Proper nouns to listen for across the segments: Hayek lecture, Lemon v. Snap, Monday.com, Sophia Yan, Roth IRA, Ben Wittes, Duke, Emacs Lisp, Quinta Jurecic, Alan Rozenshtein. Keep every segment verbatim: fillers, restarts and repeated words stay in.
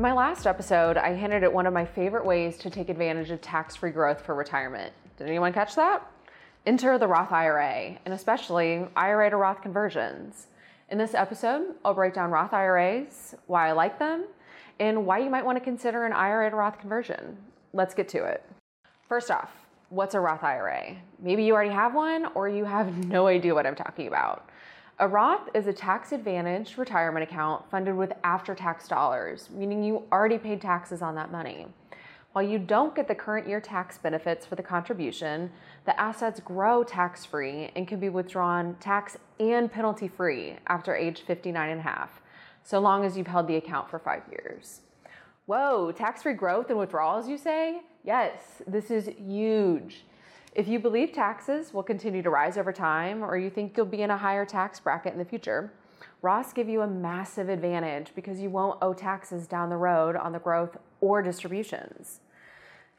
In my last episode, I hinted at one of my favorite ways to take advantage of tax-free growth for retirement. Did anyone catch that? Enter the Roth I R A, and especially I R A to Roth conversions. In this episode, I'll break down Roth I R As, why I like them, and why you might want to consider an I R A to Roth conversion. Let's get to it. First off, what's a Roth I R A? Maybe you already have one, or you have no idea what I'm talking about. A Roth is a tax-advantaged retirement account funded with after-tax dollars, meaning you already paid taxes on that money. While you don't get the current year tax benefits for the contribution, the assets grow tax-free and can be withdrawn tax and penalty-free after age fifty-nine and a half, so long as you've held the account for five years. Whoa, tax-free growth and withdrawals, you say? Yes, this is huge. If you believe taxes will continue to rise over time, or you think you'll be in a higher tax bracket in the future, Roths give you a massive advantage because you won't owe taxes down the road on the growth or distributions.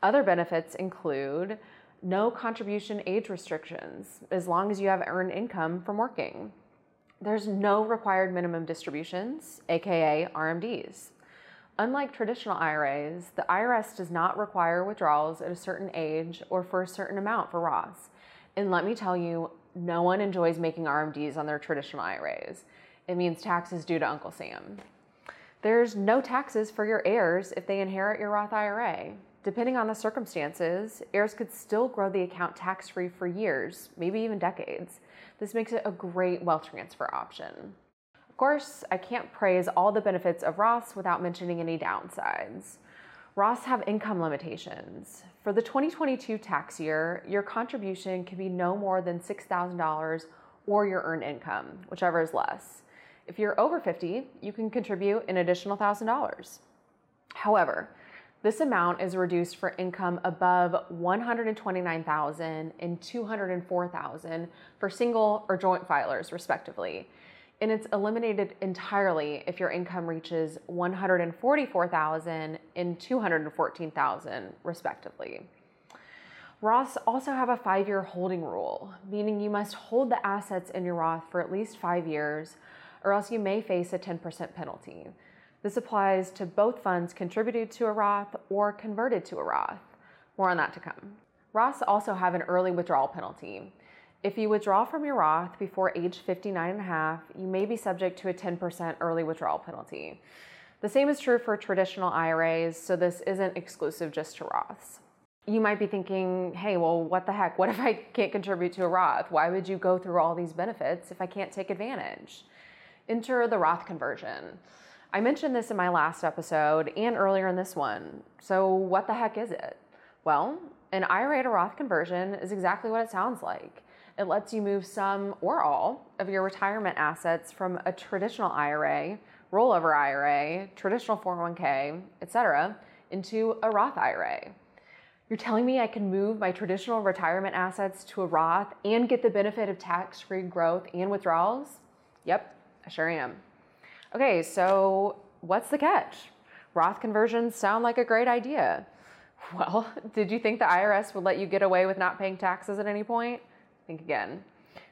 Other benefits include no contribution age restrictions, as long as you have earned income from working. There's no required minimum distributions, aka R M Ds. Unlike traditional I R As, the I R S does not require withdrawals at a certain age or for a certain amount for Roths. And let me tell you, no one enjoys making R M Ds on their traditional I R As. It means taxes due to Uncle Sam. There's no taxes for your heirs if they inherit your Roth I R A. Depending on the circumstances, heirs could still grow the account tax-free for years, maybe even decades. This makes it a great wealth transfer option. Of course, I can't praise all the benefits of Roths without mentioning any downsides. Roths have income limitations. For the twenty twenty-two tax year, your contribution can be no more than six thousand dollars or your earned income, whichever is less. If you're over fifty, you can contribute an additional one thousand dollars. However, this amount is reduced for income above one hundred twenty-nine thousand dollars and two hundred four thousand dollars for single or joint filers, respectively. And it's eliminated entirely if your income reaches one hundred forty-four thousand dollars and two hundred fourteen thousand dollars, respectively. Roths also have a five-year holding rule, meaning you must hold the assets in your Roth for at least five years, or else you may face a ten percent penalty. This applies to both funds contributed to a Roth or converted to a Roth. More on that to come. Roths also have an early withdrawal penalty. If you withdraw from your Roth before age fifty-nine and a half, you may be subject to a ten percent early withdrawal penalty. The same is true for traditional I R As, so this isn't exclusive just to Roths. You might be thinking, hey, well, what the heck? What if I can't contribute to a Roth? Why would you go through all these benefits if I can't take advantage? Enter the Roth conversion. I mentioned this in my last episode and earlier in this one. So what the heck is it? Well, an I R A to Roth conversion is exactly what it sounds like. It lets you move some or all of your retirement assets from a traditional I R A, rollover I R A, traditional four oh one k, et cetera, into a Roth I R A. You're telling me I can move my traditional retirement assets to a Roth and get the benefit of tax-free growth and withdrawals? Yep, I sure am. Okay, so what's the catch? Roth conversions sound like a great idea. Well, did you think the I R S would let you get away with not paying taxes at any point? Think again.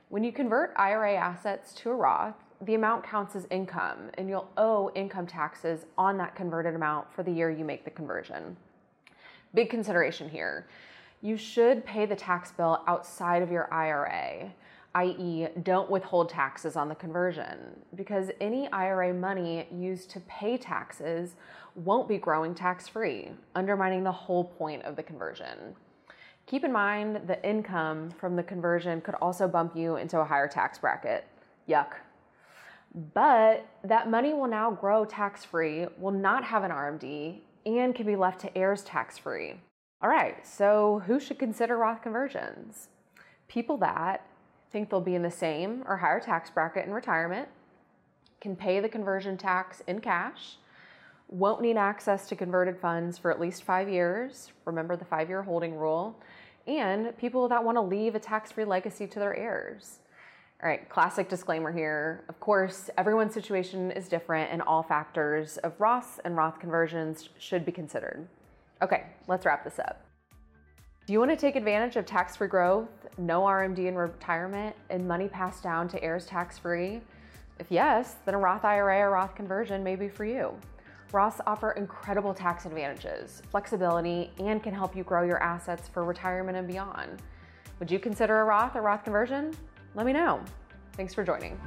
When you convert I R A assets to a Roth, the amount counts as income, and you'll owe income taxes on that converted amount for the year you make the conversion. Big consideration here. You should pay the tax bill outside of your I R A, that is, don't withhold taxes on the conversion, because any I R A money used to pay taxes won't be growing tax-free, undermining the whole point of the conversion. Keep in mind the income from the conversion could also bump you into a higher tax bracket. Yuck. But that money will now grow tax-free, will not have an R M D, and can be left to heirs tax-free. All right, so who should consider Roth conversions? People that think they'll be in the same or higher tax bracket in retirement, can pay the conversion tax in cash, won't need access to converted funds for at least five years, remember the five-year holding rule, and people that want to leave a tax-free legacy to their heirs. All right, classic disclaimer here. Of course, everyone's situation is different and all factors of Roths and Roth conversions should be considered. Okay, let's wrap this up. Do you want to take advantage of tax-free growth, no R M D in retirement, and money passed down to heirs tax-free? If yes, then a Roth I R A or Roth conversion may be for you. Roths offer incredible tax advantages, flexibility, and can help you grow your assets for retirement and beyond. Would you consider a Roth or Roth conversion? Let me know. Thanks for joining.